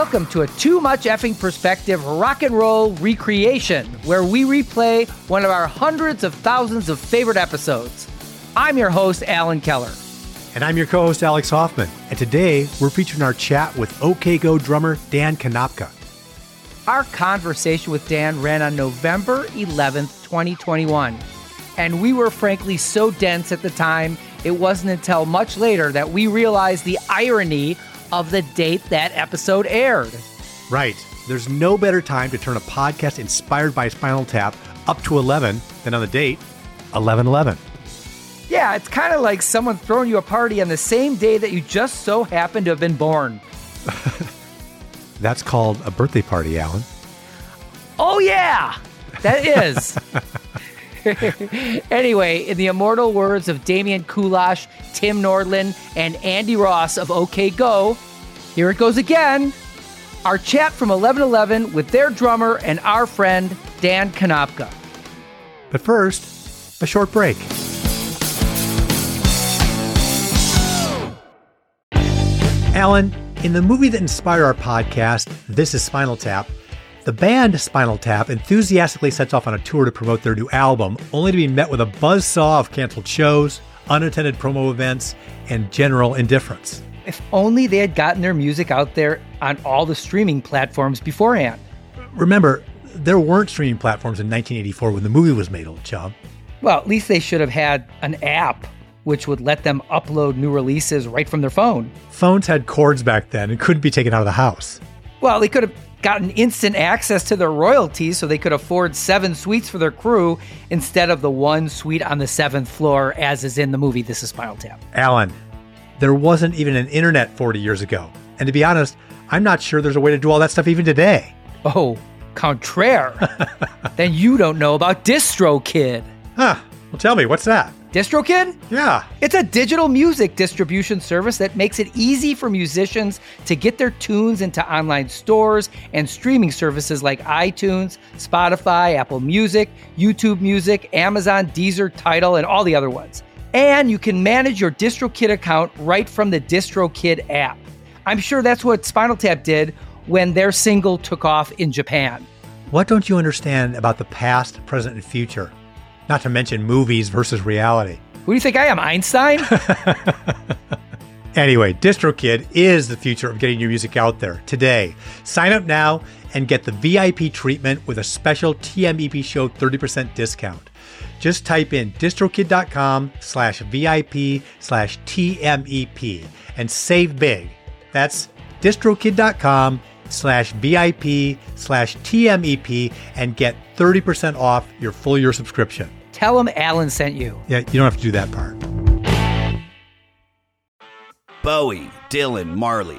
Welcome to a Too Much Effing Perspective rock and roll recreation, where we replay one of our hundreds of thousands of favorite episodes. I'm your host, Alan Keller. And I'm your co-host, Alex Hoffman. And today, we're featuring our chat with OK Go drummer Dan Konopka. Our conversation with Dan ran on November 11th, 2021. And we were frankly so dense at the time, it wasn't until much later that we realized the irony of the date that episode aired. Right. There's no better time to turn a podcast inspired by Spinal Tap up to 11 than on the date 11/11. Yeah, it's kind of like someone throwing you a party on the same day that you just so happen to have been born. That's called a birthday party, Alan. Oh, yeah, that is. Anyway, in the immortal words of Damien Kulash, Tim Nordland, and Andy Ross of OK Go, here it goes again. Our chat from 11/11 with their drummer and our friend, Dan Konopka. But first, a short break. Alan, in the movie that inspired our podcast, This Is Spinal Tap, the band Spinal Tap enthusiastically sets off on a tour to promote their new album, only to be met with a buzzsaw of canceled shows, unattended promo events, and general indifference. If only they had gotten their music out there on all the streaming platforms beforehand. Remember, there weren't streaming platforms in 1984 when the movie was made, old chum. Well, at least they should have had an app, which would let them upload new releases right from their phone. Phones had cords back then and couldn't be taken out of the house. Well, they could have gotten instant access to their royalties so they could afford 7 suites for their crew instead of the one suite on the 7th floor, as is in the movie This Is Spinal Tap. Alan, there wasn't even an internet 40 years ago. And to be honest, I'm not sure there's a way to do all that stuff even today. Oh, contraire. Then you don't know about DistroKid. Huh. Well, tell me, what's that? DistroKid? Yeah. It's a digital music distribution service that makes it easy for musicians to get their tunes into online stores and streaming services like iTunes, Spotify, Apple Music, YouTube Music, Amazon, Deezer, Tidal, and all the other ones. And you can manage your DistroKid account right from the DistroKid app. I'm sure that's what Spinal Tap did when their single took off in Japan. What don't you understand about the past, present, and future? Not to mention movies versus reality. Who do you think I am, Einstein? Anyway, DistroKid is the future of getting your music out there today. Sign up now and get the VIP treatment with a special TMEP show 30% discount. Just type in distrokid.com/VIP/TMEP and save big. That's distrokid.com/VIP/TMEP and get 30% off your full year subscription. Tell them Alan sent you. Yeah, you don't have to do that part. Bowie, Dylan, Marley.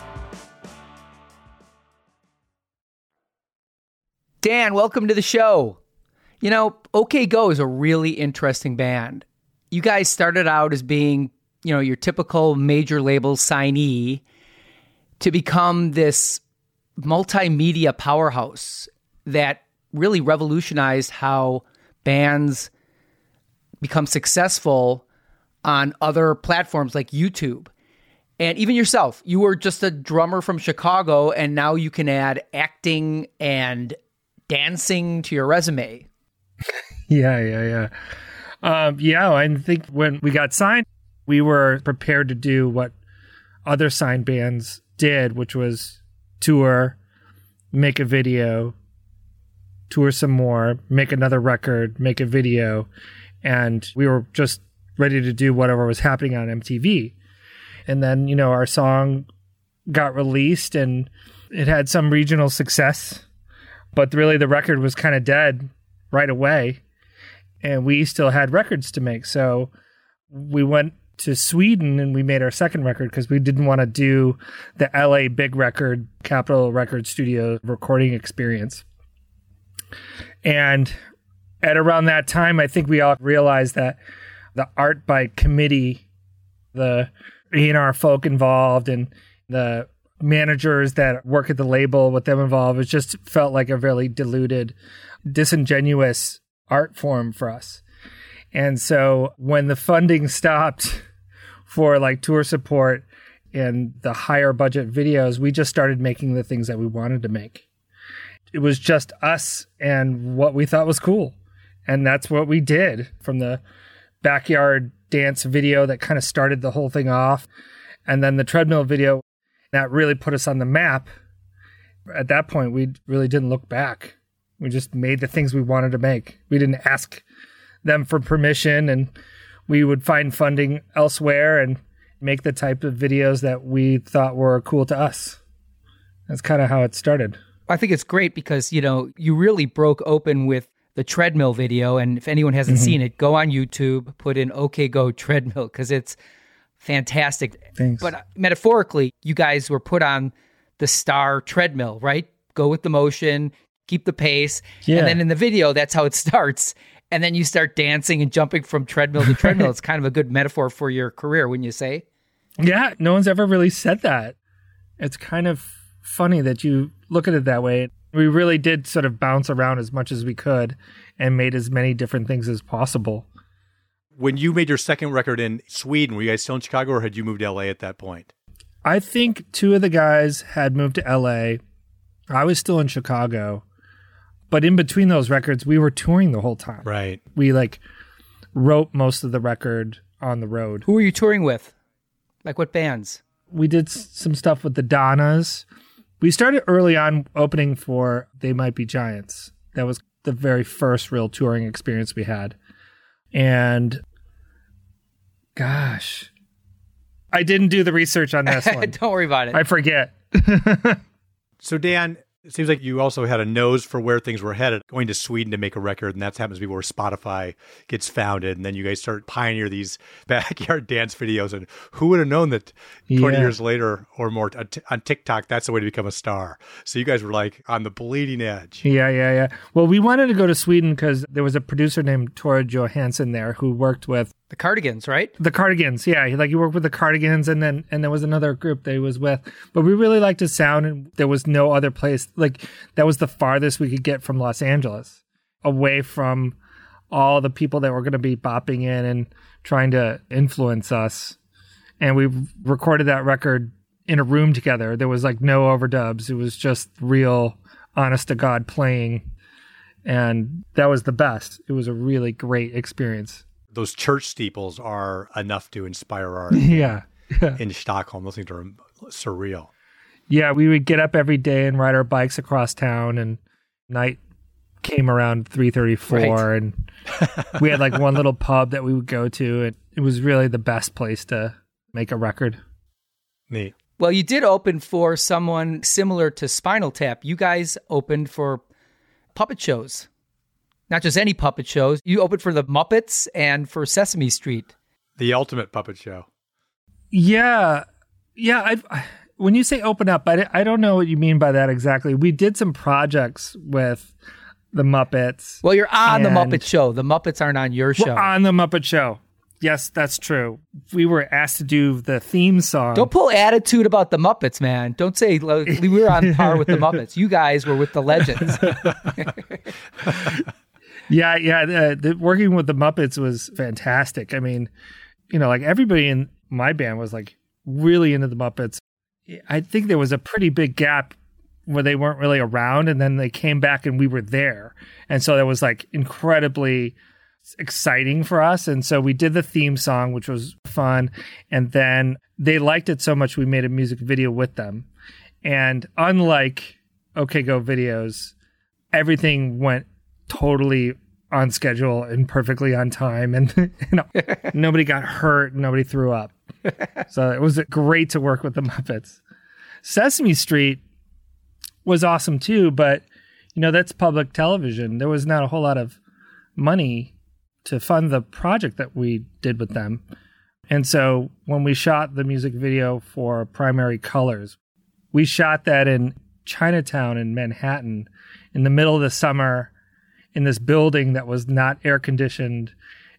Dan, welcome to the show. You know, OK Go is a really interesting band. You guys started out as being, you know, your typical major label signee to become this multimedia powerhouse that really revolutionized how bands become successful on other platforms like YouTube. And even yourself, you were just a drummer from Chicago, and now you can add acting and dancing to your resume. Yeah. I think when we got signed, we were prepared to do what other signed bands did, which was tour, make a video, tour some more, make another record, make a video. And we were just ready to do whatever was happening on MTV. And then, you know, our song got released and it had some regional success, but really the record was kind of dead right away and we still had records to make. So we went to Sweden and we made our second record because we didn't want to do the LA big record, Capitol Record Studio recording experience. And at around that time, I think we all realized that the art by committee, the A&R folk involved and the managers that work at the label with them involved, it just felt like a really diluted, disingenuous art form for us. And so when the funding stopped for like tour support and the higher budget videos, we just started making the things that we wanted to make. It was just us and what we thought was cool. And that's what we did, from the backyard dance video that kind of started the whole thing off. And then the treadmill video that really put us on the map. At that point, we really didn't look back. We just made the things we wanted to make. We didn't ask them for permission, and we would find funding elsewhere and make the type of videos that we thought were cool to us. That's kind of how it started. I think it's great because, you know, you really broke open with the treadmill video. And if anyone hasn't seen it, go on YouTube, put in OK Go treadmill, because it's fantastic. Thanks. But metaphorically, you guys were put on the star treadmill, right? Go with the motion, keep the pace. Yeah. And then in the video, that's how it starts. And then you start dancing and jumping from treadmill to treadmill. It's kind of a good metaphor for your career, wouldn't you say? Yeah, no one's ever really said that. It's kind of funny that you look at it that way. We really did sort of bounce around as much as we could and made as many different things as possible. When you made your second record in Sweden, were you guys still in Chicago or had you moved to LA at that point? I think two of the guys had moved to LA. I was still in Chicago. But in between those records, we were touring the whole time. Right. We like wrote most of the record on the road. Who were you touring with? Like what bands? We did some stuff with the Donnas. We started early on opening for They Might Be Giants. That was the very first real touring experience we had. And gosh, I didn't do the research on this one. Don't worry about it. I forget. So Dan, it seems like you also had a nose for where things were headed, going to Sweden to make a record, and that happens to be where Spotify gets founded, and then you guys start pioneer these backyard dance videos, and who would have known that 20 years later or more on TikTok, that's the way to become a star. So you guys were like on the bleeding edge. Yeah. Well, we wanted to go to Sweden because there was a producer named Tora Johansson there who worked with... The Cardigans, right? The Cardigans, yeah. He worked with the Cardigans, and there was another group that he was with. But we really liked his sound, and there was no other place. Like, that was the farthest we could get from Los Angeles, away from all the people that were going to be bopping in and trying to influence us. And we recorded that record in a room together. There was, like, no overdubs. It was just real, honest-to-God playing. And that was the best. It was a really great experience. Those church steeples are enough to inspire art. Yeah. In Stockholm, those things are surreal. Yeah, we would get up every day and ride our bikes across town, and night came around 3:34, and we had like one little pub that we would go to, and it was really the best place to make a record. Neat. Well, you did open for someone similar to Spinal Tap. You guys opened for puppet shows. Not just any puppet shows. You opened for the Muppets and for Sesame Street. The ultimate puppet show. Yeah. When you say open up, I don't know what you mean by that exactly. We did some projects with the Muppets. Well, you're on the Muppet Show. The Muppets aren't on your show. We're on the Muppet Show. Yes, that's true. We were asked to do the theme song. Don't pull attitude about the Muppets, man. Don't say we were on par with the Muppets. You guys were with the legends. Yeah. Working with the Muppets was fantastic. I mean, you know, like everybody in my band was like really into the Muppets. I think there was a pretty big gap where they weren't really around, and then they came back and we were there. And so that was like incredibly exciting for us. And so we did the theme song, which was fun. And then they liked it so much, we made a music video with them. And unlike OK Go videos, everything went totally on schedule and perfectly on time, and nobody got hurt, nobody threw up. So it was great to work with the Muppets. Sesame Street was awesome too, but you know, that's public television. There was not a whole lot of money to fund the project that we did with them. And so when we shot the music video for Primary Colors, we shot that in Chinatown in Manhattan in the middle of the summer in this building that was not air conditioned.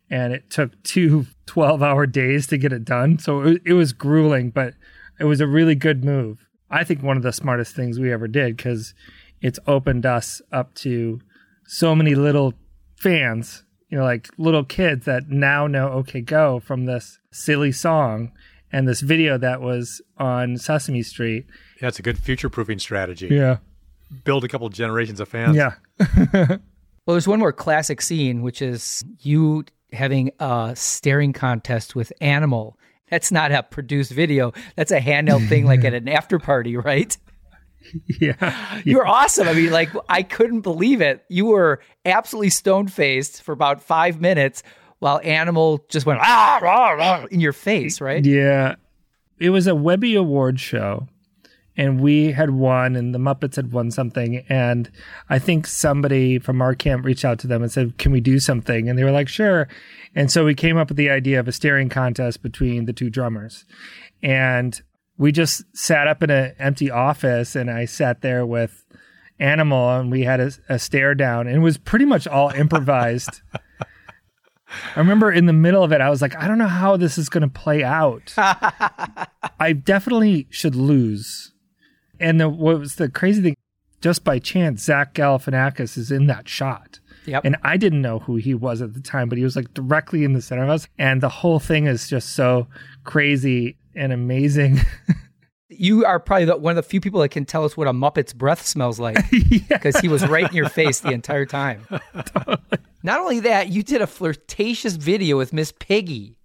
And it took two 12-hour days to get it done. So it was grueling, but it was a really good move. I think one of the smartest things we ever did, because it's opened us up to so many little fans, you know, like little kids that now know OK Go from this silly song and this video that was on Sesame Street. Yeah, it's a good future-proofing strategy. Yeah. Build a couple generations of fans. Yeah. Well, there's one more classic scene, which is you having a staring contest with Animal. That's not a produced video. That's a handheld thing like at an after party, right? Yeah. You were awesome. I mean, like, I couldn't believe it. You were absolutely stone-faced for about 5 minutes while Animal just went, ah, rah, rah, in your face, right? Yeah. It was a Webby Award show, and we had won, and the Muppets had won something, and I think somebody from our camp reached out to them and said, can we do something? And they were like, sure. And so we came up with the idea of a staring contest between the two drummers. And we just sat up in an empty office, and I sat there with Animal, and we had a stare down, and it was pretty much all improvised. I remember in the middle of it, I was like, I don't know how this is going to play out. I definitely should lose. And what was the crazy thing, just by chance, Zach Galifianakis is in that shot. Yep. And I didn't know who he was at the time, but he was like directly in the center of us. And the whole thing is just so crazy and amazing. You are probably one of the few people that can tell us what a Muppet's breath smells like, because he was right in your face the entire time. Totally. Not only that, you did a flirtatious video with Miss Piggy.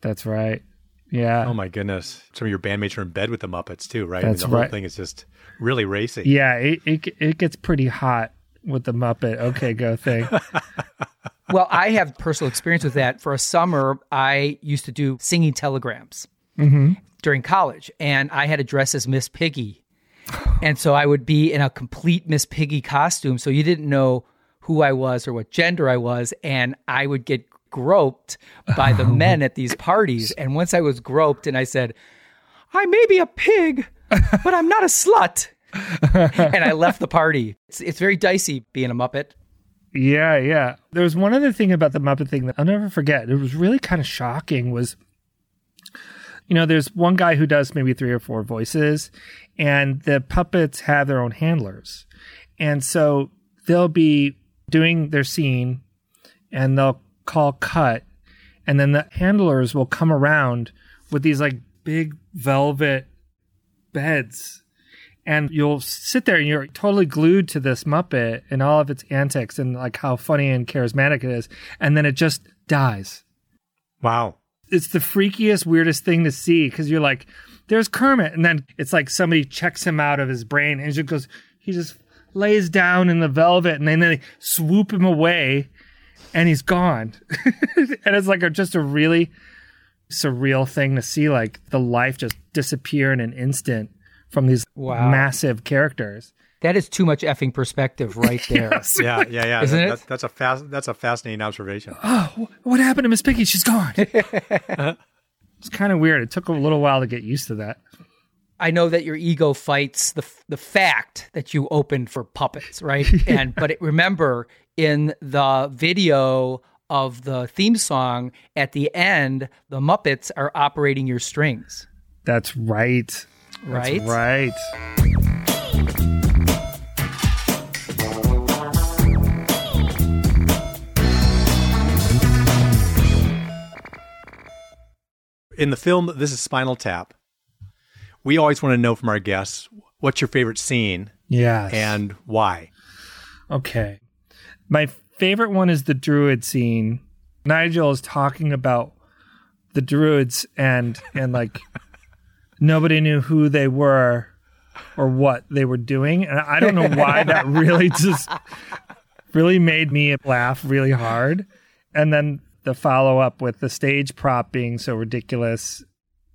That's right. Yeah. Oh, my goodness. Some of your bandmates are in bed with the Muppets, too, right? That's right. The whole thing is just really racy. Yeah, it gets pretty hot with the Muppet OK Go thing. Well, I have personal experience with that. For a summer, I used to do singing telegrams during college, and I had to dress as Miss Piggy. And so I would be in a complete Miss Piggy costume, so you didn't know who I was or what gender I was, and I would get groped by the men at these parties. And once I was groped and I said, I may be a pig, but I'm not a slut. And I left the party. It's very dicey being a Muppet. Yeah, yeah. There was one other thing about the Muppet thing that I'll never forget. It was really kind of shocking was, you know, there's one guy who does maybe 3 or 4 voices, and the puppets have their own handlers. And so they'll be doing their scene, and they'll call cut, and then the handlers will come around with these like big velvet beds, and you'll sit there and you're totally glued to this Muppet and all of its antics and like how funny and charismatic it is, and then it just dies. Wow. It's the freakiest, weirdest thing to see, because you're like, there's Kermit, and then it's like somebody checks him out of his brain, and he just lays down in the velvet, and then they swoop him away, and he's gone. And it's like just a really surreal thing to see, like the life just disappear in an instant from these massive characters. That is too much effing perspective right there. Yes. Yeah. Isn't it? That's a fascinating observation. Oh, what happened to Miss Piggy? She's gone. It's kind of weird. It took a little while to get used to that. I know that your ego fights the fact that you opened for puppets, right? Remember, in the video of the theme song, at the end, the Muppets are operating your strings. That's right. Right? That's right. In the film, This Is Spinal Tap, we always want to know from our guests, what's your favorite scene? Yes. And why? Okay. My favorite one is the druid scene. Nigel is talking about the druids and like nobody knew who they were or what they were doing. And I don't know why that really made me laugh really hard. And then the follow-up with the stage prop being so ridiculous.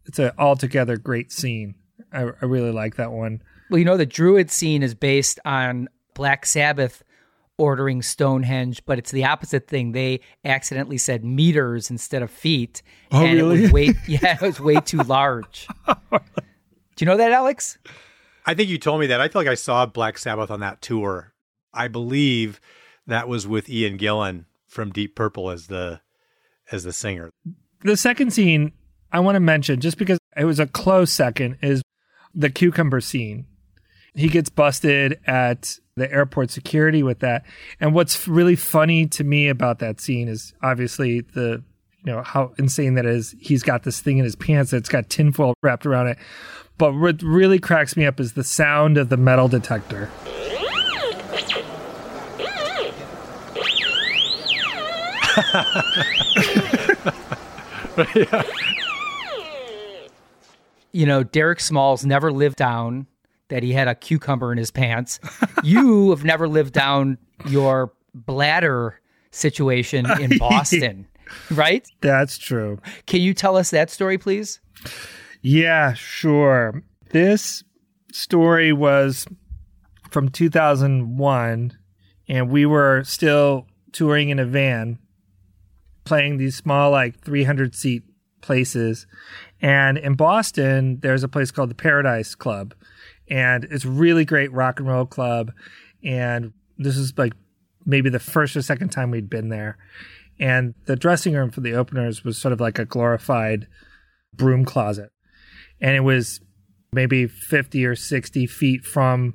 It's an altogether great scene. I really like that one. Well, you know, the druid scene is based on Black Sabbath ordering Stonehenge, but it's the opposite thing. They accidentally said meters instead of feet. Oh, and really? It was way too large. Do you know that, Alex? I think you told me that. I feel like I saw Black Sabbath on that tour. I believe that was with Ian Gillan from Deep Purple as the singer. The second scene I want to mention, just because it was a close second, is the cucumber scene. He gets busted at the airport security with that. And what's really funny to me about that scene is obviously the, you know, how insane that is. He's got this thing in his pants that's got tinfoil wrapped around it. But what really cracks me up is the sound of the metal detector. Yeah. You know, Derek Smalls never lived down that he had a cucumber in his pants. You have never lived down your bladder situation in Boston, right? That's true. Can you tell us that story, please? Yeah, sure. This story was from 2001, and we were still touring in a van, playing these small, like 300-seat places. And in Boston, there's a place called the Paradise Club. And it's a really great rock and roll club. And this is like maybe the first or second time we'd been there. And the dressing room for the openers was sort of like a glorified broom closet. And it was maybe 50 or 60 feet from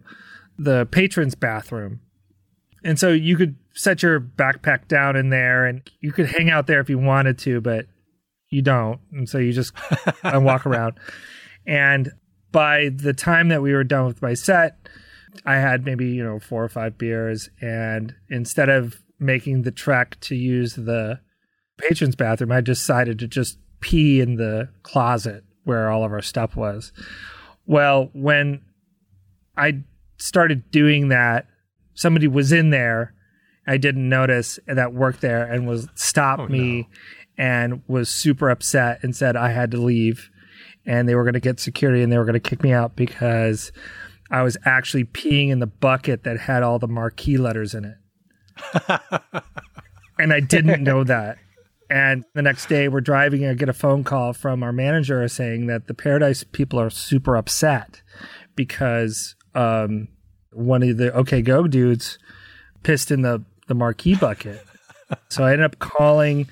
the patron's bathroom. And so you could set your backpack down in there and you could hang out there if you wanted to, but you don't. And so you just walk around. And by the time that we were done with my set, I had maybe, 4 or 5 beers. And instead of making the trek to use the patron's bathroom, I decided to just pee in the closet where all of our stuff was. Well, when I started doing that, somebody was in there. I didn't notice that worked there and stopped me and was super upset and said I had to leave. And they were going to get security and they were going to kick me out because I was actually peeing in the bucket that had all the marquee letters in it. And I didn't know that. And the next day we're driving and I get a phone call from our manager saying that the Paradise people are super upset because one of the OK Go dudes pissed in the marquee bucket. So I ended up calling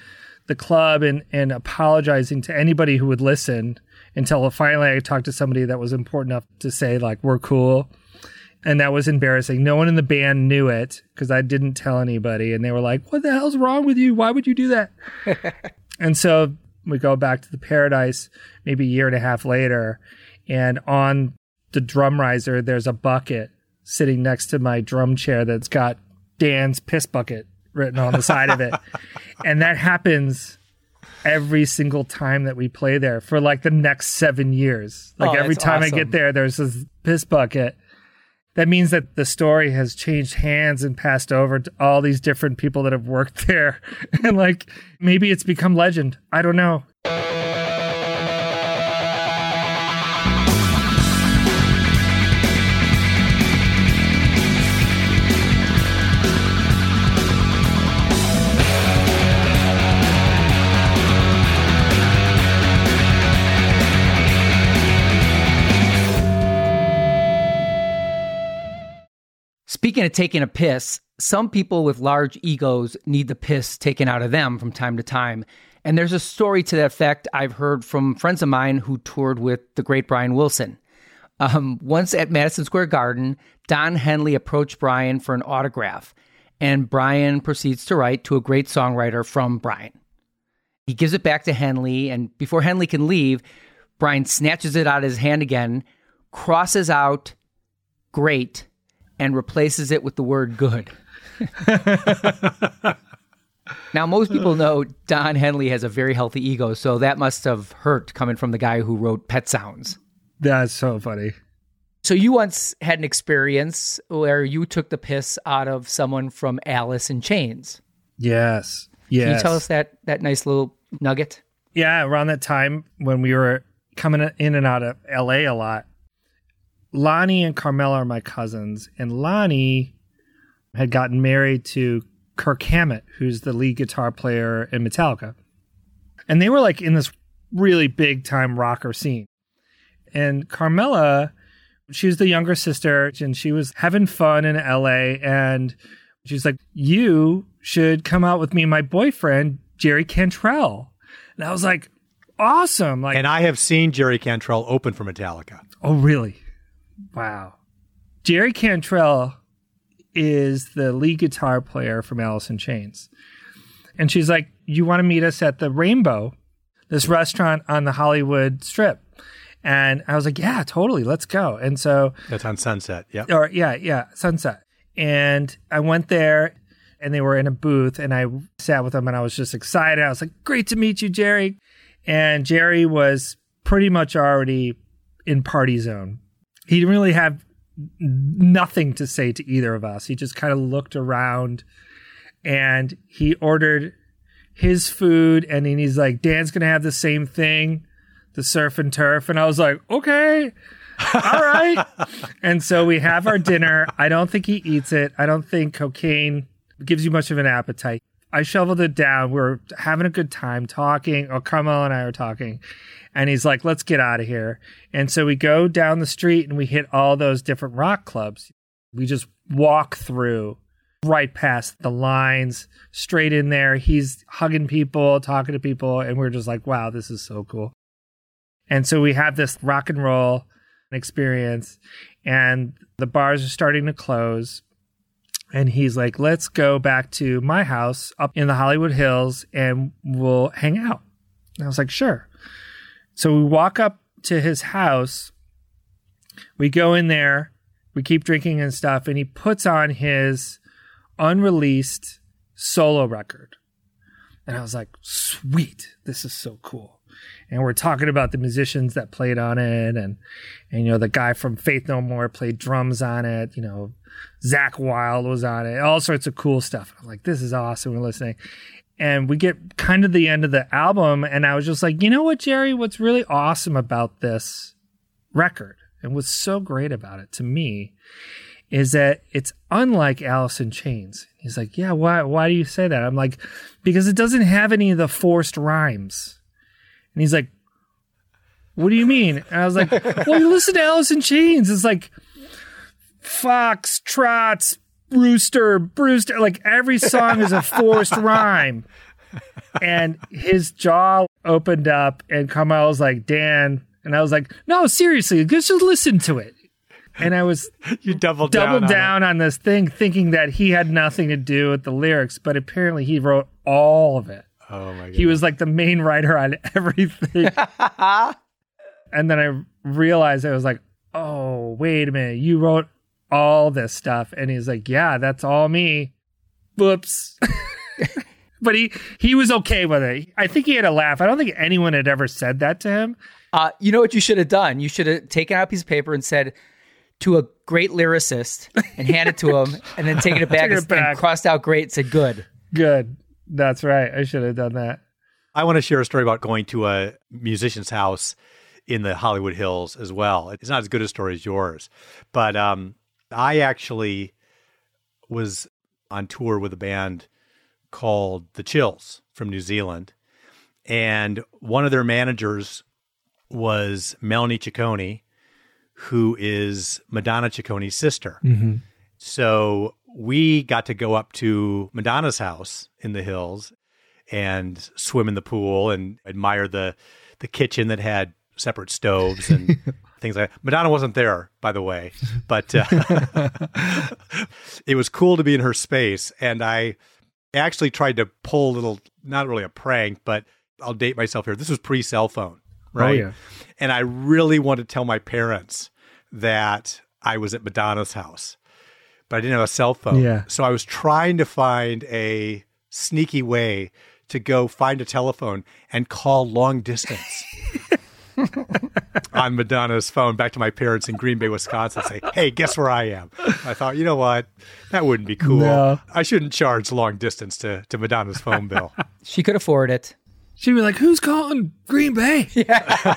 the club and apologizing to anybody who would listen until finally I talked to somebody that was important enough to say, like, we're cool. And that was embarrassing. No one in the band knew it because I didn't tell anybody. And they were like, what the hell's wrong with you? Why would you do that? And so we go back to the Paradise maybe a year and a half later. And on the drum riser, there's a bucket sitting next to my drum chair that's got Dan's piss bucket written on the side of it. And that happens every single time that we play there for like the next 7 years. Like every time awesome. I get there, there's this piss bucket. That means that the story has changed hands and passed over to all these different people that have worked there. And like, maybe it's become legend. I don't know. Speaking of taking a piss, some people with large egos need the piss taken out of them from time to time. And there's a story to that effect I've heard from friends of mine who toured with the great Brian Wilson. Once at Madison Square Garden, Don Henley approached Brian for an autograph. And Brian proceeds to write to a great songwriter from Brian. He gives it back to Henley. And before Henley can leave, Brian snatches it out of his hand again, crosses out great, and replaces it with the word good. Now, most people know Don Henley has a very healthy ego, so that must have hurt coming from the guy who wrote Pet Sounds. That's so funny. So you once had an experience where you took the piss out of someone from Alice in Chains. Yes. Can you tell us that nice little nugget? Yeah, around that time when we were coming in and out of L.A. a lot, Lonnie and Carmela are my cousins, and Lonnie had gotten married to Kirk Hammett, who's the lead guitar player in Metallica. And they were like in this really big time rocker scene. And Carmela, she was the younger sister, and she was having fun in LA. And she's like, you should come out with me and my boyfriend, Jerry Cantrell. And I was like, awesome. Like, and I have seen Jerry Cantrell open for Metallica. Oh, really? Wow. Jerry Cantrell is the lead guitar player from Alice in Chains. And she's like, you want to meet us at the Rainbow, this restaurant on the Hollywood Strip? And I was like, yeah, totally. Let's go. And so that's on Sunset. Yeah. Or yeah. Sunset. And I went there and they were in a booth and I sat with them and I was just excited. I was like, great to meet you, Jerry. And Jerry was pretty much already in party zone. He didn't really have nothing to say to either of us. He just kind of looked around and he ordered his food. And then he's like, Dan's going to have the same thing, the surf and turf. And I was like, okay, all right. And so we have our dinner. I don't think he eats it. I don't think cocaine gives you much of an appetite. I shoveled it down. We were having a good time talking. Oh, Carmel and I were talking. And he's like, let's get out of here. And so we go down the street and we hit all those different rock clubs. We just walk through right past the lines, straight in there. He's hugging people, talking to people. And we're just like, wow, this is so cool. And so we have this rock and roll experience and the bars are starting to close. And he's like, let's go back to my house up in the Hollywood Hills and we'll hang out. And I was like, sure. So we walk up to his house. We go in there. We keep drinking and stuff. And he puts on his unreleased solo record. And I was like, sweet, this is so cool. And we're talking about the musicians that played on it. And you know, the guy from Faith No More played drums on it. You know, Zach Wilde was on it. All sorts of cool stuff. I'm like, this is awesome. We're listening. And we get kind of the end of the album. And I was just like, you know what, Jerry? What's really awesome about this record and what's so great about it to me is that it's unlike Alice in Chains. He's like, yeah, why do you say that? I'm like, because it doesn't have any of the forced rhymes. And he's like, what do you mean? And I was like, well, you listen to Alice in Chains. It's like fox, trots, rooster, like every song is a forced rhyme. And his jaw opened up and Carmel was like, Dan. And I was like, no, seriously, just listen to it. And I was doubled down on this thing, thinking that he had nothing to do with the lyrics, but apparently he wrote all of it. Oh my God. He was like the main writer on everything. And then I realized I was like, oh, wait a minute. You wrote all this stuff. And he's like, yeah, that's all me. Whoops. But he was okay with it. I think he had a laugh. I don't think anyone had ever said that to him. You know what you should have done? You should have taken out a piece of paper and said, to a great lyricist, and hand it to him, and then taken it back and crossed out great and said good. Good. That's right. I should have done that. I want to share a story about going to a musician's house in the Hollywood Hills as well. It's not as good a story as yours, but I actually was on tour with a band called The Chills from New Zealand. And one of their managers was Melanie Ciccone, who is Madonna Ciccone's sister. Mm-hmm. So we got to go up to Madonna's house in the hills and swim in the pool and admire the kitchen that had separate stoves and things like that. Madonna wasn't there, by the way, but it was cool to be in her space. And I actually tried to pull a little, not really a prank, but I'll date myself here. This was pre-cell phone, right? Oh, yeah. And I really wanted to tell my parents that I was at Madonna's house, but I didn't have a cell phone. Yeah. So I was trying to find a sneaky way to go find a telephone and call long distance on Madonna's phone back to my parents in Green Bay, Wisconsin, say, hey, guess where I am? I thought, you know what? That wouldn't be cool. No. I shouldn't charge long distance to Madonna's phone bill. She could afford it. She'd be like, who's calling Green Bay? Yeah.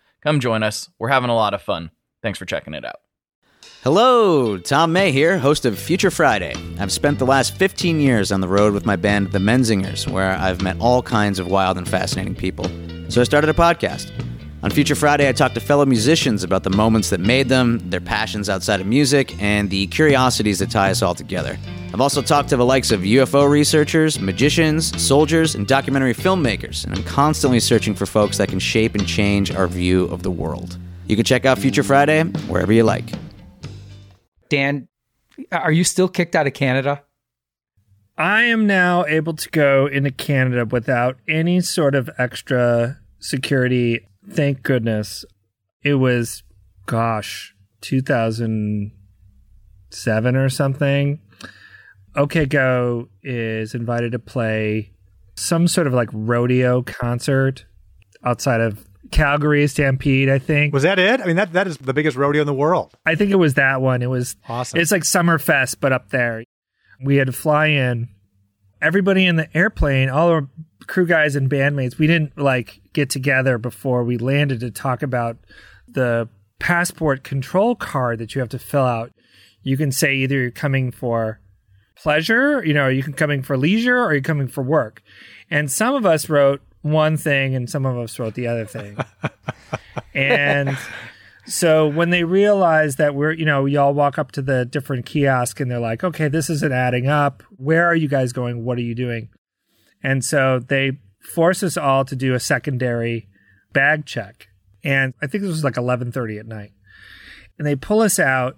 Come join us. We're having a lot of fun. Thanks for checking it out. Hello, Tom May here, host of Future Friday. I've spent the last 15 years on the road with my band, The Menzingers, where I've met all kinds of wild and fascinating people. So I started a podcast. On Future Friday, I talk to fellow musicians about the moments that made them, their passions outside of music, and the curiosities that tie us all together. I've also talked to the likes of UFO researchers, magicians, soldiers, and documentary filmmakers, and I'm constantly searching for folks that can shape and change our view of the world. You can check out Future Friday wherever you like. Dan, are you still kicked out of Canada? I am now able to go into Canada without any sort of extra security. Thank goodness. It was, 2007 or something. OK Go is invited to play some sort of like rodeo concert outside of Calgary Stampede, I think. Was that it? I mean, that is the biggest rodeo in the world. I think it was that one. It was awesome. It's like Summerfest, but up there. We had to fly in. Everybody in the airplane, all our crew guys and bandmates, we didn't like get together before we landed to talk about the passport control card that you have to fill out. You can say either you're coming for pleasure, you can coming for leisure, or you're coming for work. And some of us wrote one thing and some of us wrote the other thing. And so when they realized that we're, y'all walk up to the different kiosk and they're like, okay, this isn't adding up. Where are you guys going? What are you doing? And so they forced us all to do a secondary bag check. And I think this was like 11:30 at night. And they pull us out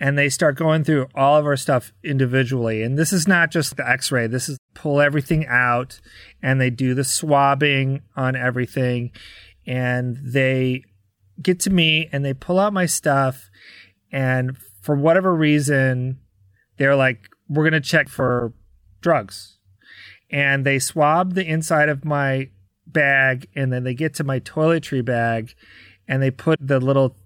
and they start going through all of our stuff individually. And this is not just the x-ray. This is pull everything out. And they do the swabbing on everything. And they get to me and they pull out my stuff. And for whatever reason, they're like, we're going to check for drugs. And they swab the inside of my bag, and then they get to my toiletry bag, and they put the little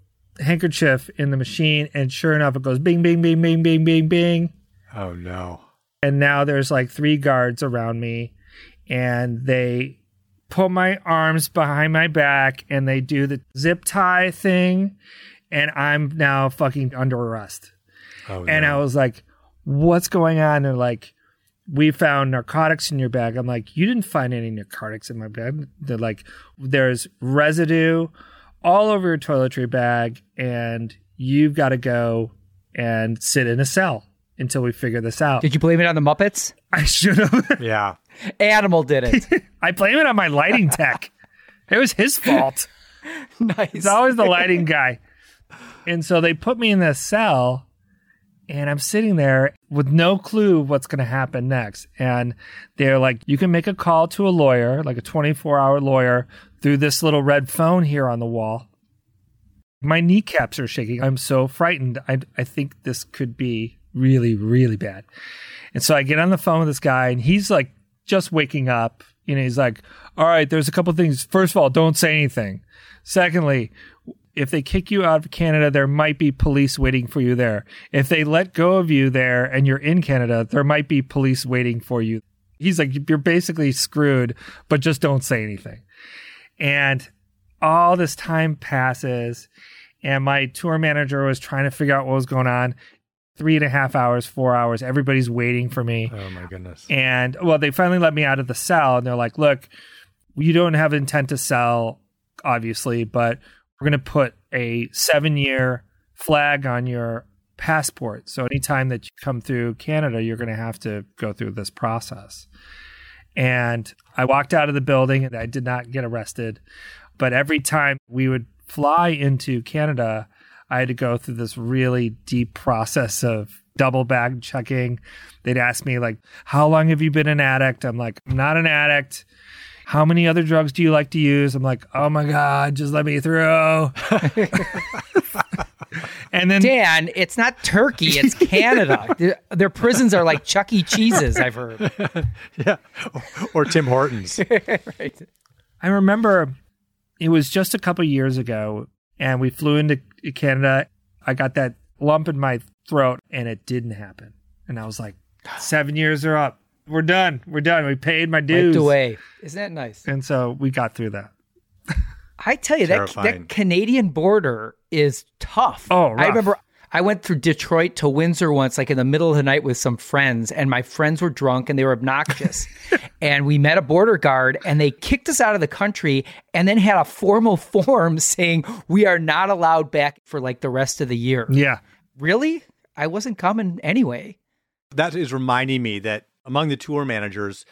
handkerchief in the machine, and sure enough, it goes bing, bing, bing, bing, bing, bing, bing. Oh, no. And now there's like three guards around me, and they put my arms behind my back, and they do the zip tie thing, and I'm now fucking under arrest. Oh, no. And I was like, what's going on? And they're like, we found narcotics in your bag. I'm like, you didn't find any narcotics in my bag. They're like, there's residue all over your toiletry bag, and you've got to go and sit in a cell until we figure this out. Did you blame it on the Muppets? I should have. Yeah. Animal did it. I blame it on my lighting tech. It was his fault. Nice. It's always the lighting guy. And so they put me in this cell. And I'm sitting there with no clue what's going to happen next. And they're like, you can make a call to a lawyer, like a 24-hour lawyer, through this little red phone here on the wall. My kneecaps are shaking. I'm so frightened. I think this could be really, really bad. And so I get on the phone with this guy, and he's like just waking up. He's like, all right, there's a couple things. First of all, don't say anything. Secondly, if they kick you out of Canada, there might be police waiting for you there. If they let go of you there and you're in Canada, there might be police waiting for you. He's like, you're basically screwed, but just don't say anything. And all this time passes, and my tour manager was trying to figure out what was going on. 3.5 hours, 4 hours, everybody's waiting for me. Oh, my goodness. And, well, they finally let me out of the cell, and they're like, look, you don't have intent to sell, obviously, but we're going to put a 7-year flag on your passport. So anytime that you come through Canada, you're going to have to go through this process. And I walked out of the building and I did not get arrested. But every time we would fly into Canada, I had to go through this really deep process of double bag checking. They'd ask me like, how long have you been an addict? I'm like, I'm not an addict. how many other drugs do you like to use? I'm like, oh my God, just let me through. And then Dan, it's not Turkey, it's Canada. Their prisons are like Chuck E. Cheese's, I've heard. Yeah, or Tim Hortons. Right. I remember it was just a couple years ago, and we flew into Canada. I got that lump in my throat, and it didn't happen. And I was like, 7 years are up. We're done. We're done. We paid my dues. Wiped away. Isn't that nice? And so we got through that. I tell you, that Canadian border is tough. Oh, rough. I remember I went through Detroit to Windsor once, like in the middle of the night with some friends, and my friends were drunk and they were obnoxious. And we met a border guard and they kicked us out of the country and then had a formal form saying we are not allowed back for like the rest of the year. Yeah. Really? I wasn't coming anyway. That is reminding me that among the tour managers,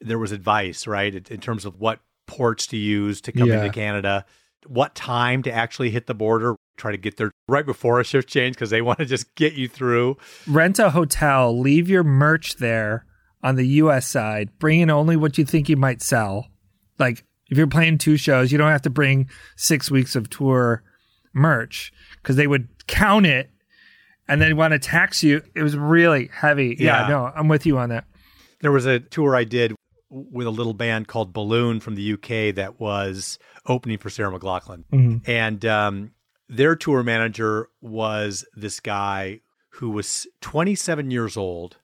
there was advice, right, in terms of what ports to use to come into Canada, what time to actually hit the border, try to get there right before a shift change because they want to just get you through. Rent a hotel, leave your merch there on the U.S. side, bring in only what you think you might sell. Like if you're playing two shows, you don't have to bring 6 weeks of tour merch because they would count it and then want to tax you. It was really heavy. Yeah, no, I'm with you on that. There was a tour I did with a little band called Balloon from the UK that was opening for Sarah McLachlan. Mm-hmm. And their tour manager was this guy who was 27 years old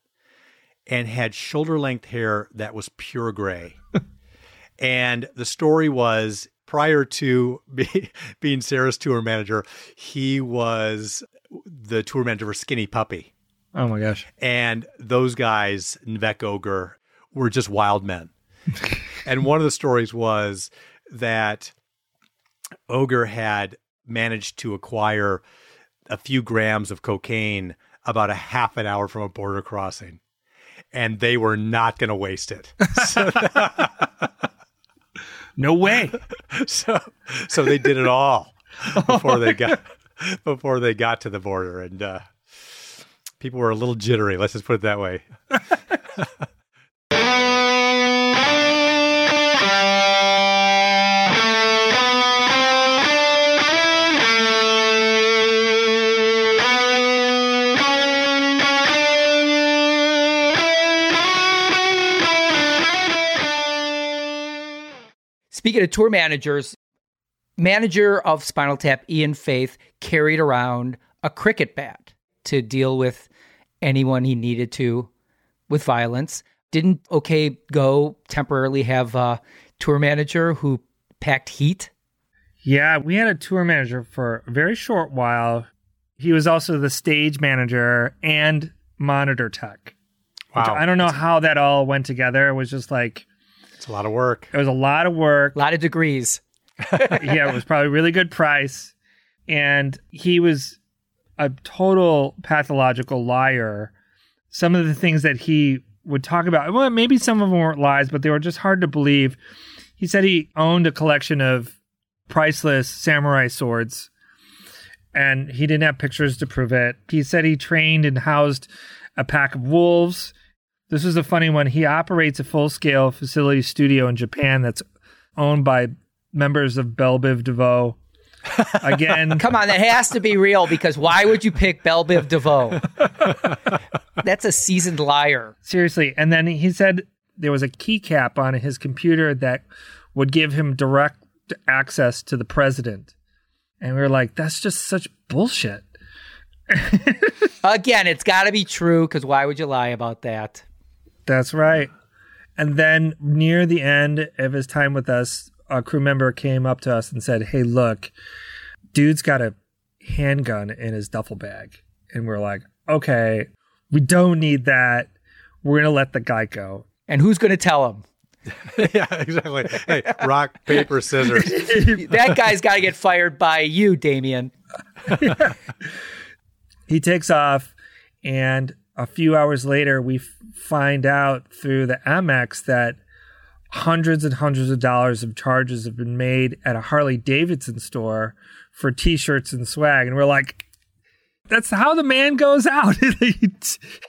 and had shoulder-length hair that was pure gray. And the story was, prior to being Sarah's tour manager, he was the tour manager for Skinny Puppy. Oh, my gosh. And those guys, Nvek Ogre, were just wild men. And one of the stories was that Ogre had managed to acquire a few grams of cocaine about a half an hour from a border crossing. And they were not going to waste it. So no way. So they did it all before they got to the border. And people were a little jittery. Let's just put it that way. Speaking of tour managers, manager of Spinal Tap, Ian Faith, carried around a cricket bat to deal with anyone he needed to with violence. Didn't OK Go temporarily have a tour manager who packed heat? Yeah, we had a tour manager for a very short while. He was also the stage manager and monitor tech. Wow. Which I don't know how that all went together. It was just like... It's a lot of work. It was a lot of work. A lot of degrees. Yeah, it was probably a really good price. And he was a total pathological liar. Some of the things that he would talk about, well, maybe some of them weren't lies, but they were just hard to believe. He said he owned a collection of priceless samurai swords, and he didn't have pictures to prove it. He said he trained and housed a pack of wolves. This is a funny one. He operates a full-scale facility studio in Japan that's owned by members of Belle Biv DeVoe. Again, come on, that has to be real because why would you pick Belle Biv DeVoe? That's a seasoned liar. Seriously. And then he said there was a keycap on his computer that would give him direct access to the president. And we were like, that's just such bullshit. Again, it's got to be true because why would you lie about that? That's right. And then near the end of his time with us, a crew member came up to us and said, hey, look, dude's got a handgun in his duffel bag. And we're like, okay, we don't need that. We're going to let the guy go. And who's going to tell him? Yeah, exactly. Hey, rock, paper, scissors. That guy's got to get fired by you, Damien. He takes off. And a few hours later, we find out through the Amex that hundreds and hundreds of dollars of charges have been made at a Harley Davidson store for T-shirts and swag. And we're like, That's how the man goes out.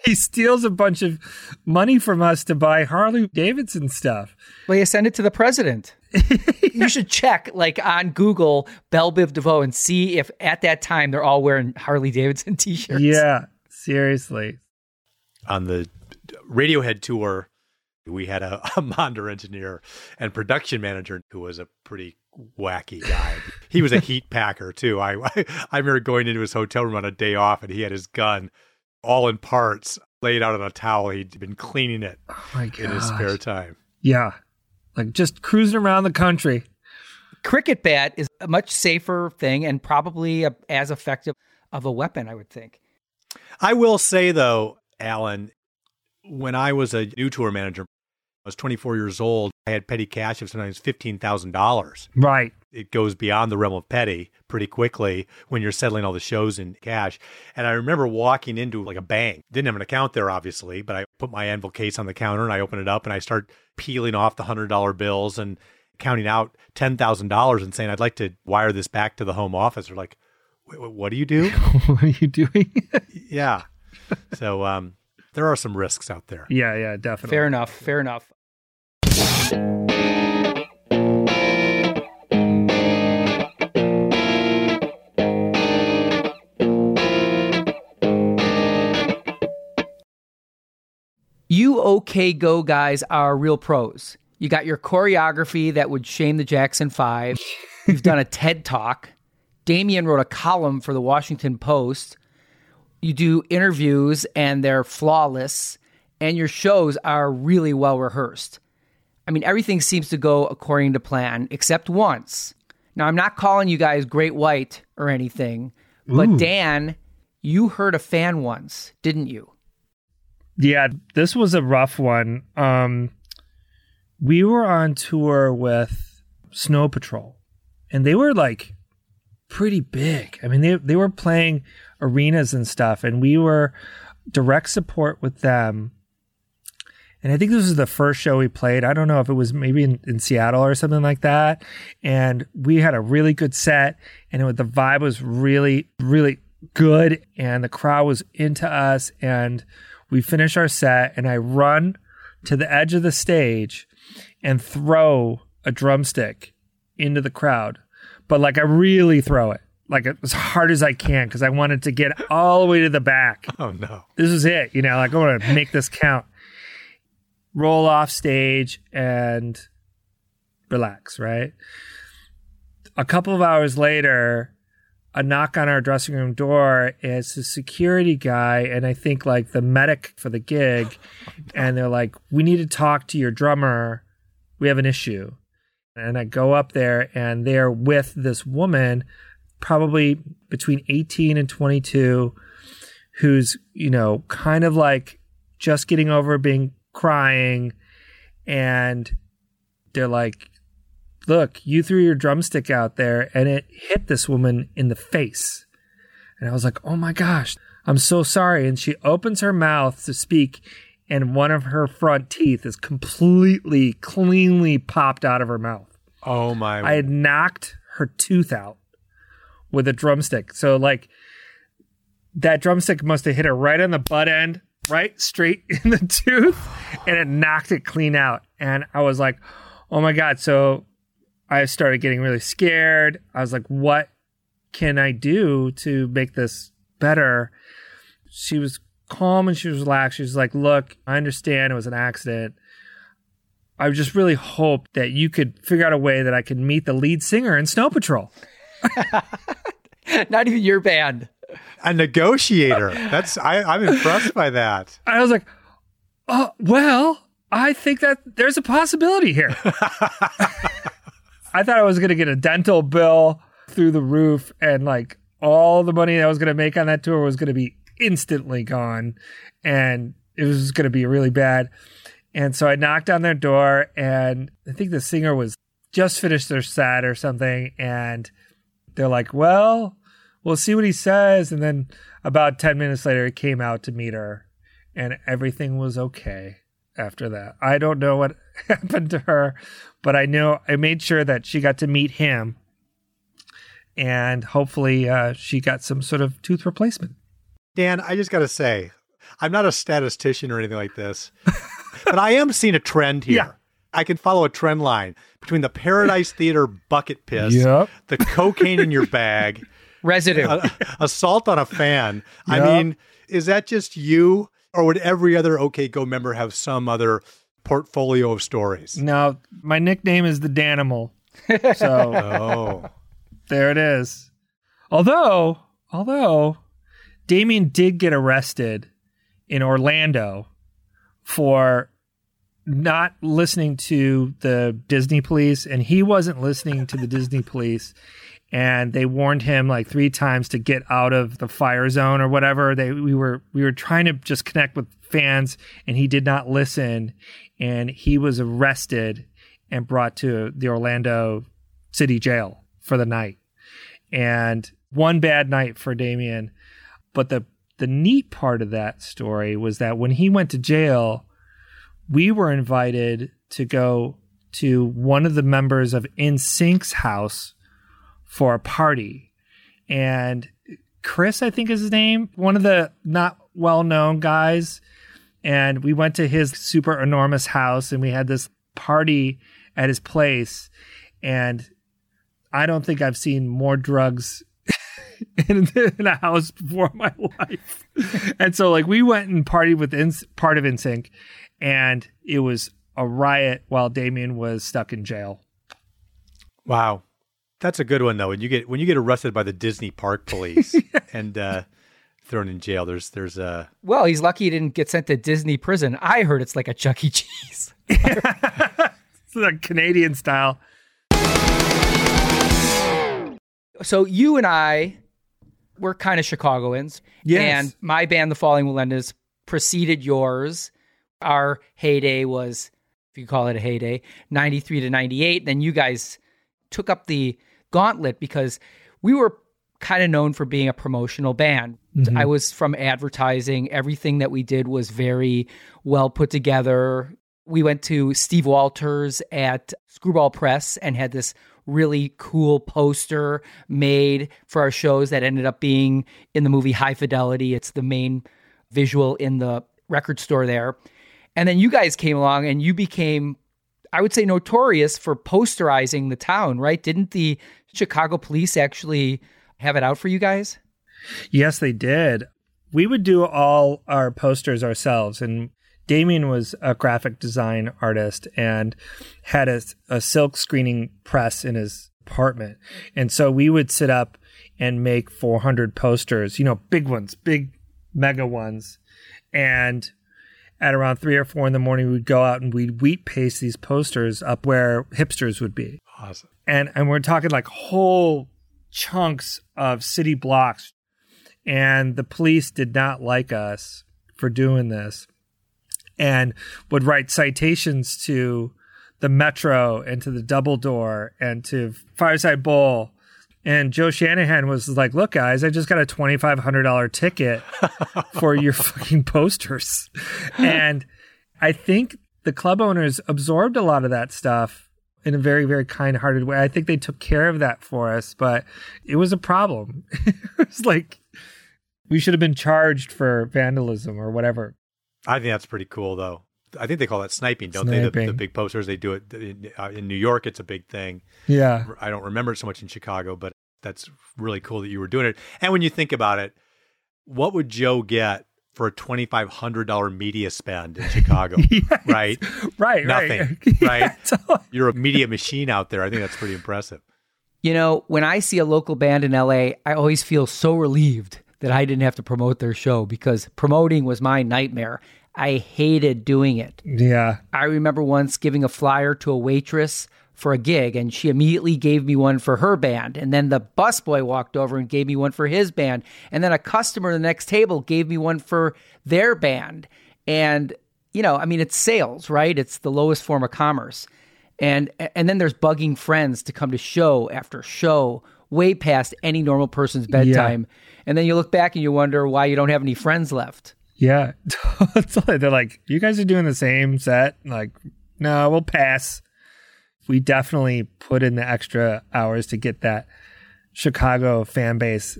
He steals a bunch of money from us to buy Harley Davidson stuff. Well, you send it to the president. You should check like on Google Bell Biv DeVoe and see if at that time they're all wearing Harley Davidson t-shirts. Yeah, seriously. On the Radiohead tour, we had a monitor engineer and production manager who was a pretty wacky guy. He was a heat packer too. I remember going into his hotel room on a day off and he had his gun all in parts laid out on a towel. He'd been cleaning it in his spare time. Yeah. Like just cruising around the country. Cricket bat is a much safer thing and probably as effective of a weapon, I would think. I will say though, Alan, when I was a new tour manager, I was 24 years old. I had petty cash of sometimes $15,000. Right. It goes beyond the realm of petty pretty quickly when you're settling all the shows in cash. And I remember walking into like a bank. Didn't have an account there, obviously, but I put my Anvil case on the counter and I opened it up and I start peeling off the $100 bills and counting out $10,000 and saying, I'd like to wire this back to the home office. They're like, wait, what do you do? What are you doing? Yeah. So there are some risks out there. Yeah, definitely. Fair enough. You OK Go guys are real pros. You got your choreography that would shame the Jackson 5. You've done a TED Talk. Damien wrote a column for the Washington Post. You do interviews and they're flawless. And your shows are really well rehearsed. I mean, everything seems to go according to plan, except once. Now, I'm not calling you guys Great White or anything, but ooh. Dan, you hurt a fan once, didn't you? Yeah, this was a rough one. We were on tour with Snow Patrol, and they were like pretty big. I mean, they were playing arenas and stuff, and we were direct support with them. And I think this was the first show we played. I don't know if it was maybe in Seattle or something like that. And we had a really good set. And the vibe was really, really good. And the crowd was into us. And we finish our set. And I run to the edge of the stage and throw a drumstick into the crowd. But like I really throw it. Like as hard as I can because I wanted to get all the way to the back. Oh, no. This is it. You know, like I want to make this count. Roll off stage and relax, right? A couple of hours later, a knock on our dressing room door is the security guy and I think like the medic for the gig. And they're like, we need to talk to your drummer. We have an issue. And I go up there and they're with this woman, probably between 18 and 22, who's, you know, kind of like just getting over being crying, and they're like, look, you threw your drumstick out there and it hit this woman in the face. And I was like, oh my gosh, I'm so sorry. And she opens her mouth to speak and one of her front teeth is completely cleanly popped out of her mouth. Oh my. I had knocked her tooth out with a drumstick. So like that drumstick must have hit her right on the butt end, right straight in the tooth, and it knocked it clean out. And I was like, oh my God. So I started getting really scared. I was like, what can I do to make this better? She was calm and she was relaxed. She was like, look, I understand it was an accident. I just really hope that you could figure out a way that I could meet the lead singer in Snow Patrol. Not even your band. A negotiator. I'm impressed by that. I was like, oh, well, I think that there's a possibility here. I thought I was going to get a dental bill through the roof and like all the money that I was going to make on that tour was going to be instantly gone and it was going to be really bad. And so I knocked on their door and I think the singer was just finished their set or something. And they're like, well, we'll see what he says. And then about 10 minutes later, he came out to meet her and everything was okay after that. I don't know what happened to her, but I know I made sure that she got to meet him and hopefully she got some sort of tooth replacement. Dan, I just got to say, I'm not a statistician or anything like this, but I am seeing a trend here. Yeah. I can follow a trend line between the Paradise Theater bucket piss, yep, the cocaine in your bag, residue, assault on a fan. Yep. I mean, is that just you, or would every other OK Go member have some other portfolio of stories? No, my nickname is the Danimal. So there it is. Although Damien did get arrested in Orlando for not listening to the Disney police, and he wasn't listening to the Disney police, and they warned him like 3 times to get out of the fire zone or whatever. We were trying to just connect with fans, and he did not listen, and he was arrested and brought to the Orlando City Jail for the night. And one bad night for Damien. But the neat part of that story was that when he went to jail, we were invited to go to one of the members of NSYNC's house for a party. And Chris, I think is his name, one of the not well-known guys. And we went to his super enormous house, and we had this party at his place. And I don't think I've seen more drugs in a house before in my life. And so like we went and partied with part of NSYNC. And it was a riot while Damien was stuck in jail. Wow. That's a good one, though. When you get arrested by the Disney Park police and thrown in jail, there's Well, he's lucky he didn't get sent to Disney prison. I heard it's like a Chuck E. Cheese. It's like Canadian style. So you and I, we're kind of Chicagoans. Yes. And my band, The Falling Willendas, preceded yours. Our heyday was, if you call it a heyday, 93 to 98. Then you guys took up the gauntlet because we were kind of known for being a promotional band. Mm-hmm. I was from advertising. Everything that we did was very well put together. We went to Steve Walters at Screwball Press and had this really cool poster made for our shows that ended up being in the movie High Fidelity. It's the main visual in the record store there. And then you guys came along and you became, I would say, notorious for posterizing the town, right? Didn't the Chicago police actually have it out for you guys? Yes, they did. We would do all our posters ourselves. And Damien was a graphic design artist and had a silk screening press in his apartment. And so we would sit up and make 400 posters, big ones, big mega ones. And at around 3 or 4 in the morning, we'd go out and we'd wheat paste these posters up where hipsters would be. Awesome. And we're talking like whole chunks of city blocks. And the police did not like us for doing this and would write citations to the Metro and to the Double Door and to Fireside Bowl. And Joe Shanahan was like, look, guys, I just got a $2,500 ticket for your fucking posters. And I think the club owners absorbed a lot of that stuff in a very, very kind-hearted way. I think they took care of that for us, but it was a problem. It was like we should have been charged for vandalism or whatever. I think that's pretty cool, though. I think they call that sniping, don't they? The big posters, they do it in New York. It's a big thing. Yeah. I don't remember it so much in Chicago, but that's really cool that you were doing it. And when you think about it, what would Joe get for a $2,500 media spend in Chicago? Yes. Right? Right. Nothing. Right. Right? Yeah, you're a media machine out there. I think that's pretty impressive. When I see a local band in LA, I always feel so relieved that I didn't have to promote their show because promoting was my nightmare. I hated doing it. Yeah. I remember once giving a flyer to a waitress for a gig, and she immediately gave me one for her band. And then the busboy walked over and gave me one for his band. And then a customer at the next table gave me one for their band. And, it's sales, right? It's the lowest form of commerce. And then there's bugging friends to come to show after show, way past any normal person's bedtime. Yeah. And then you look back and you wonder why you don't have any friends left. Yeah. They're like, you guys are doing the same set? Like, no, we'll pass. We definitely put in the extra hours to get that Chicago fan base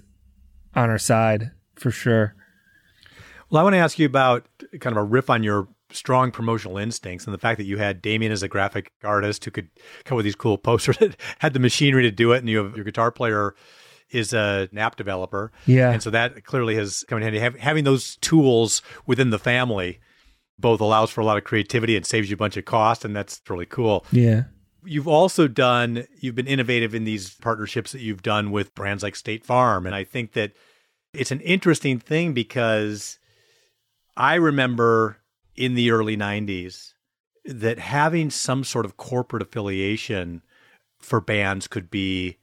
on our side for sure. Well, I want to ask you about kind of a riff on your strong promotional instincts and the fact that you had Damien as a graphic artist who could come with these cool posters, had the machinery to do it, and you have your guitar player is an app developer. Yeah. And so that clearly has come in handy. Having those tools within the family both allows for a lot of creativity and saves you a bunch of cost, and that's really cool. Yeah. You've also done, you've been innovative in these partnerships that you've done with brands like State Farm. And I think that it's an interesting thing because I remember in the early 90s that having some sort of corporate affiliation for bands could be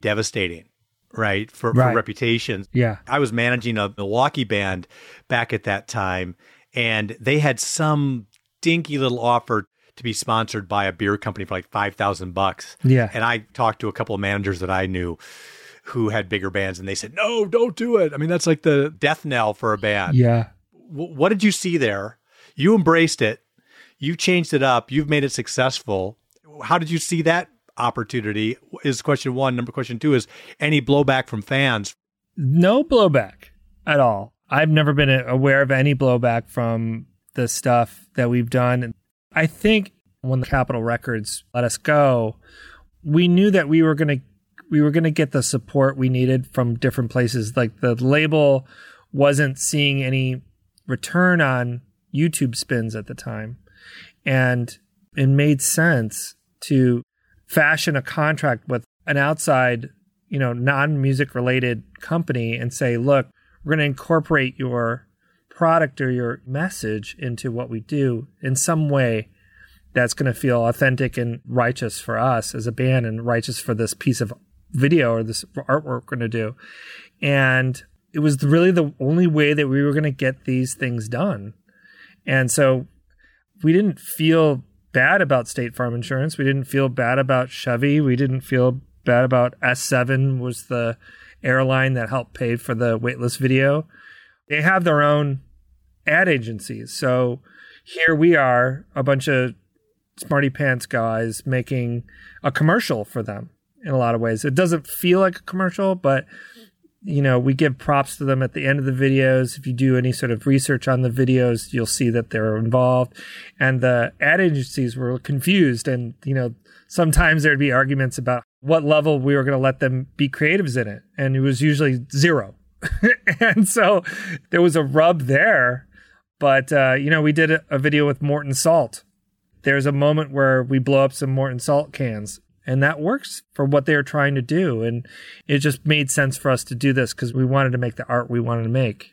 devastating, right? For reputations. Yeah. I was managing a Milwaukee band back at that time, and they had some dinky little offer to be sponsored by a beer company for like $5,000. Yeah. And I talked to a couple of managers that I knew who had bigger bands, and they said, no, don't do it. I mean, that's like the death knell for a band. Yeah. What did you see there? You embraced it. You changed it up. You've made it successful. How did you see that opportunity is question one. Number question two is any blowback from fans? No blowback at all. I've never been aware of any blowback from the stuff that we've done. And I think when the Capitol Records let us go, we knew that we were going to get the support we needed from different places. Like the label wasn't seeing any return on YouTube spins at the time. And it made sense to fashion a contract with an outside, non-music related company and say, look, we're going to incorporate your product or your message into what we do in some way that's going to feel authentic and righteous for us as a band and righteous for this piece of video or this artwork we're going to do. And it was really the only way that we were going to get these things done. And so we didn't feel bad about State Farm Insurance. We didn't feel bad about Chevy. We didn't feel bad about S7 was the airline that helped pay for the Waitlist video. They have their own ad agencies. So here we are, a bunch of smarty pants guys making a commercial for them in a lot of ways. It doesn't feel like a commercial, but we give props to them at the end of the videos. If you do any sort of research on the videos, you'll see that they're involved. And the ad agencies were confused. And, sometimes there'd be arguments about what level we were going to let them be creatives in it. And it was usually zero. And so there was a rub there. But, we did a video with Morton Salt. There's a moment where we blow up some Morton Salt cans. And that works for what they're trying to do. And it just made sense for us to do this because we wanted to make the art we wanted to make.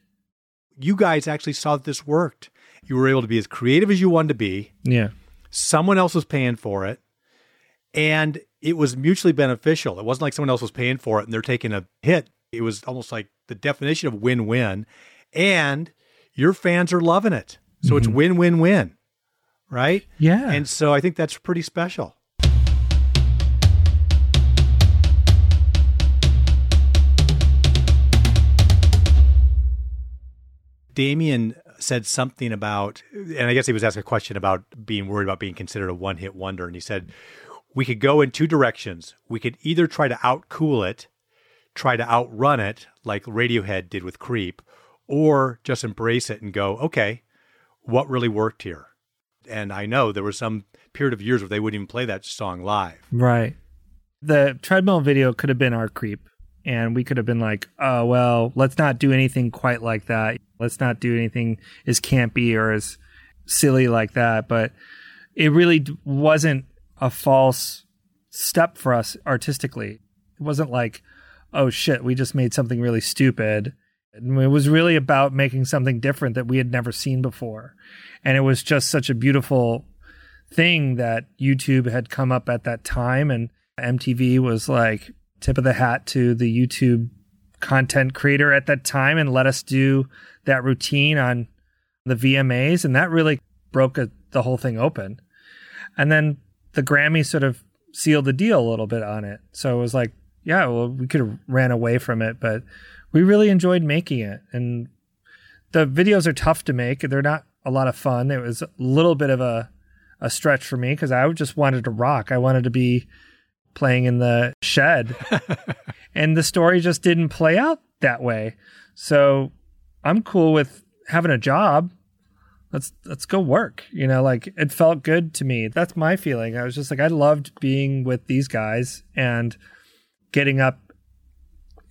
You guys actually saw that this worked. You were able to be as creative as you wanted to be. Yeah. Someone else was paying for it. And it was mutually beneficial. It wasn't like someone else was paying for it and they're taking a hit. It was almost like the definition of win-win. And your fans are loving it. So It's win-win-win, right? Yeah. And so I think that's pretty special. Damien said something about, and I guess he was asked a question about being worried about being considered a one-hit wonder. And he said, we could go in two directions. We could either try to out-cool it, try to outrun it, like Radiohead did with Creep, or just embrace it and go, okay, what really worked here? And I know there was some period of years where they wouldn't even play that song live. Right. The treadmill video could have been our Creep. And we could have been like, oh, well, let's not do anything quite like that. Let's not do anything as campy or as silly like that. But it really wasn't a false step for us artistically. It wasn't like, oh, shit, we just made something really stupid. And it was really about making something different that we had never seen before. And it was just such a beautiful thing that YouTube had come up at that time. And MTV was like, tip of the hat to the YouTube content creator at that time and let us do that routine on the VMAs. And that really broke the whole thing open. And then the Grammy sort of sealed the deal a little bit on it. So it was like, yeah, well, we could have ran away from it, but we really enjoyed making it. And the videos are tough to make. They're not a lot of fun. It was a little bit of a stretch for me because I just wanted to rock. I wanted to be playing in the shed and the story just didn't play out that way. So I'm cool with having a job. Let's go work. You know, like, it felt good to me. That's my feeling. I was just like, I loved being with these guys and getting up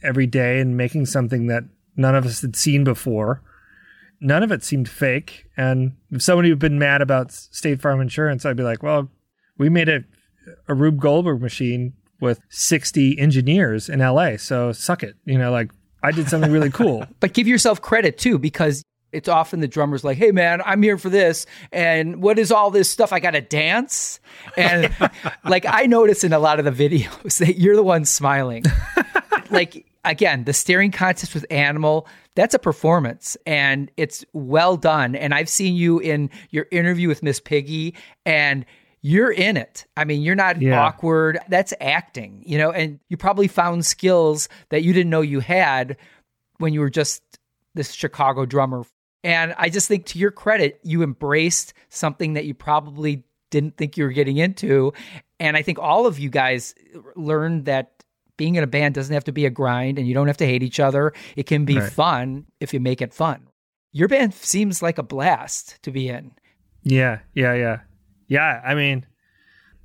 every day and making something that none of us had seen before. None of it seemed fake. And if somebody had been mad about State Farm Insurance, I'd be like, well, we made a Rube Goldberg machine with 60 engineers in LA. So suck it. You know, like, I did something really cool. But give yourself credit too, because it's often the drummer's like, hey man, I'm here for this. And what is all this stuff? I got to dance. And like, I notice in a lot of the videos that you're the one smiling. Like, again, the staring contest with Animal, that's a performance and it's well done. And I've seen you in your interview with Miss Piggy and you're in it. I mean, you're not awkward. That's acting, you know, and you probably found skills that you didn't know you had when you were just this Chicago drummer. And I just think, to your credit, you embraced something that you probably didn't think you were getting into. And I think all of you guys learned that being in a band doesn't have to be a grind and you don't have to hate each other. It can be fun if you make it fun. Your band seems like a blast to be in. Yeah, I mean,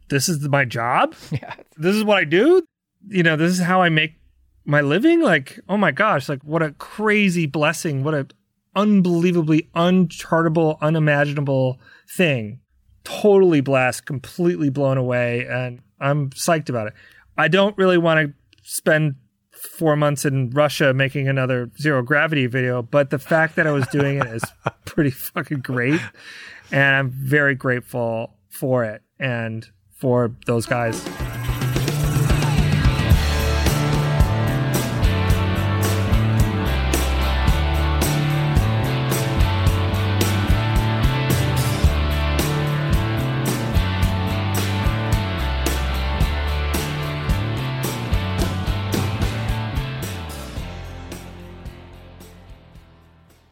this is my job. Yeah. This is what I do. You know, this is how I make my living. Like, oh my gosh, like, what a crazy blessing. What an unbelievably unchartable, unimaginable thing. Totally blessed, completely blown away. And I'm psyched about it. I don't really want to spend 4 months in Russia making another Zero Gravity video, but the fact that I was doing it is pretty fucking great. And I'm very grateful for it and for those guys.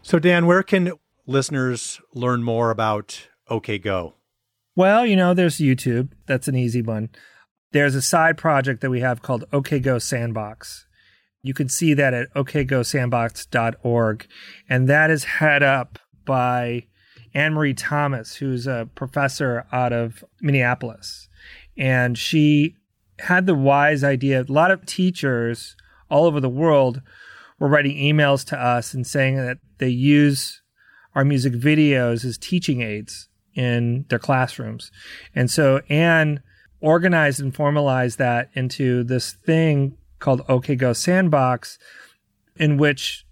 So Dan, where can listeners learn more about OK Go? Well, you know, there's YouTube. That's an easy one. There's a side project that we have called OK Go Sandbox. You can see that at okgosandbox.org. And that is head up by Anne-Marie Thomas, who's a professor out of Minneapolis. And she had the wise idea. A lot of teachers all over the world were writing emails to us and saying that they use our music videos as teaching aids in their classrooms. And so Anne organized and formalized that into this thing called OK Go Sandbox, in which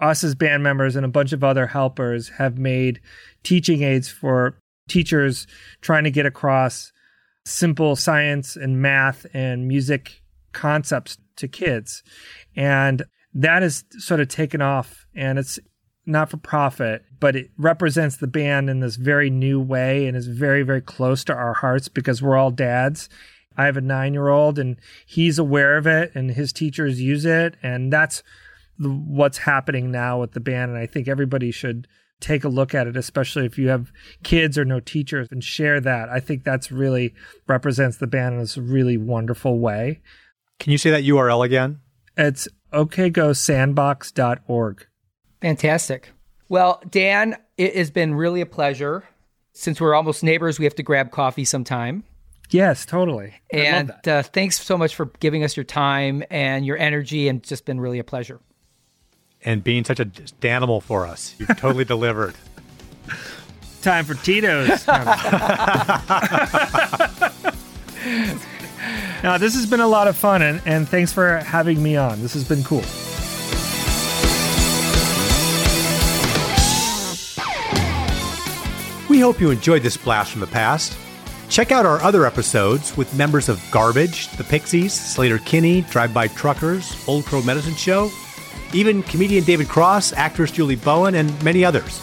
us as band members and a bunch of other helpers have made teaching aids for teachers trying to get across simple science and math and music concepts to kids. And that is sort of taken off, and it's not for profit, but it represents the band in this very new way and is very, very close to our hearts because we're all dads. I have a 9-year-old and he's aware of it and his teachers use it. And that's what's happening now with the band. And I think everybody should take a look at it, especially if you have kids or no teachers, and share that. I think that's really represents the band in this really wonderful way. Can you say that URL again? It's okgosandbox.org. Fantastic. Well, Dan, it has been really a pleasure. Since we're almost neighbors, we have to grab coffee sometime. Yes, totally. And thanks so much for giving us your time and your energy, and it's just been really a pleasure. And being such a danimal for us. You've totally delivered. Time for Tito's. Now, this has been a lot of fun, and thanks for having me on. This has been cool. We hope you enjoyed this blast from the past. Check out our other episodes with members of Garbage, The Pixies, Slater Kinney, Drive-By Truckers, Old Crow Medicine Show, even comedian David Cross, actress Julie Bowen, and many others.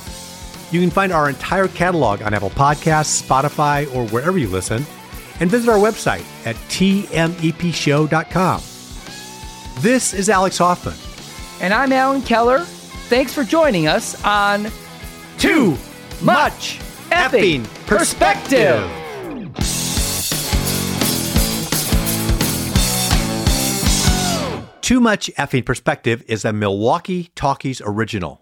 You can find our entire catalog on Apple Podcasts, Spotify, or wherever you listen, and visit our website at tmepshow.com. This is Alex Hoffman. And I'm Alan Keller. Thanks for joining us on Too Much Effing Perspective. Too Much Effing Perspective is a Milwaukee Talkies original.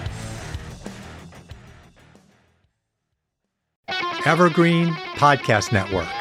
Evergreen Podcast Network.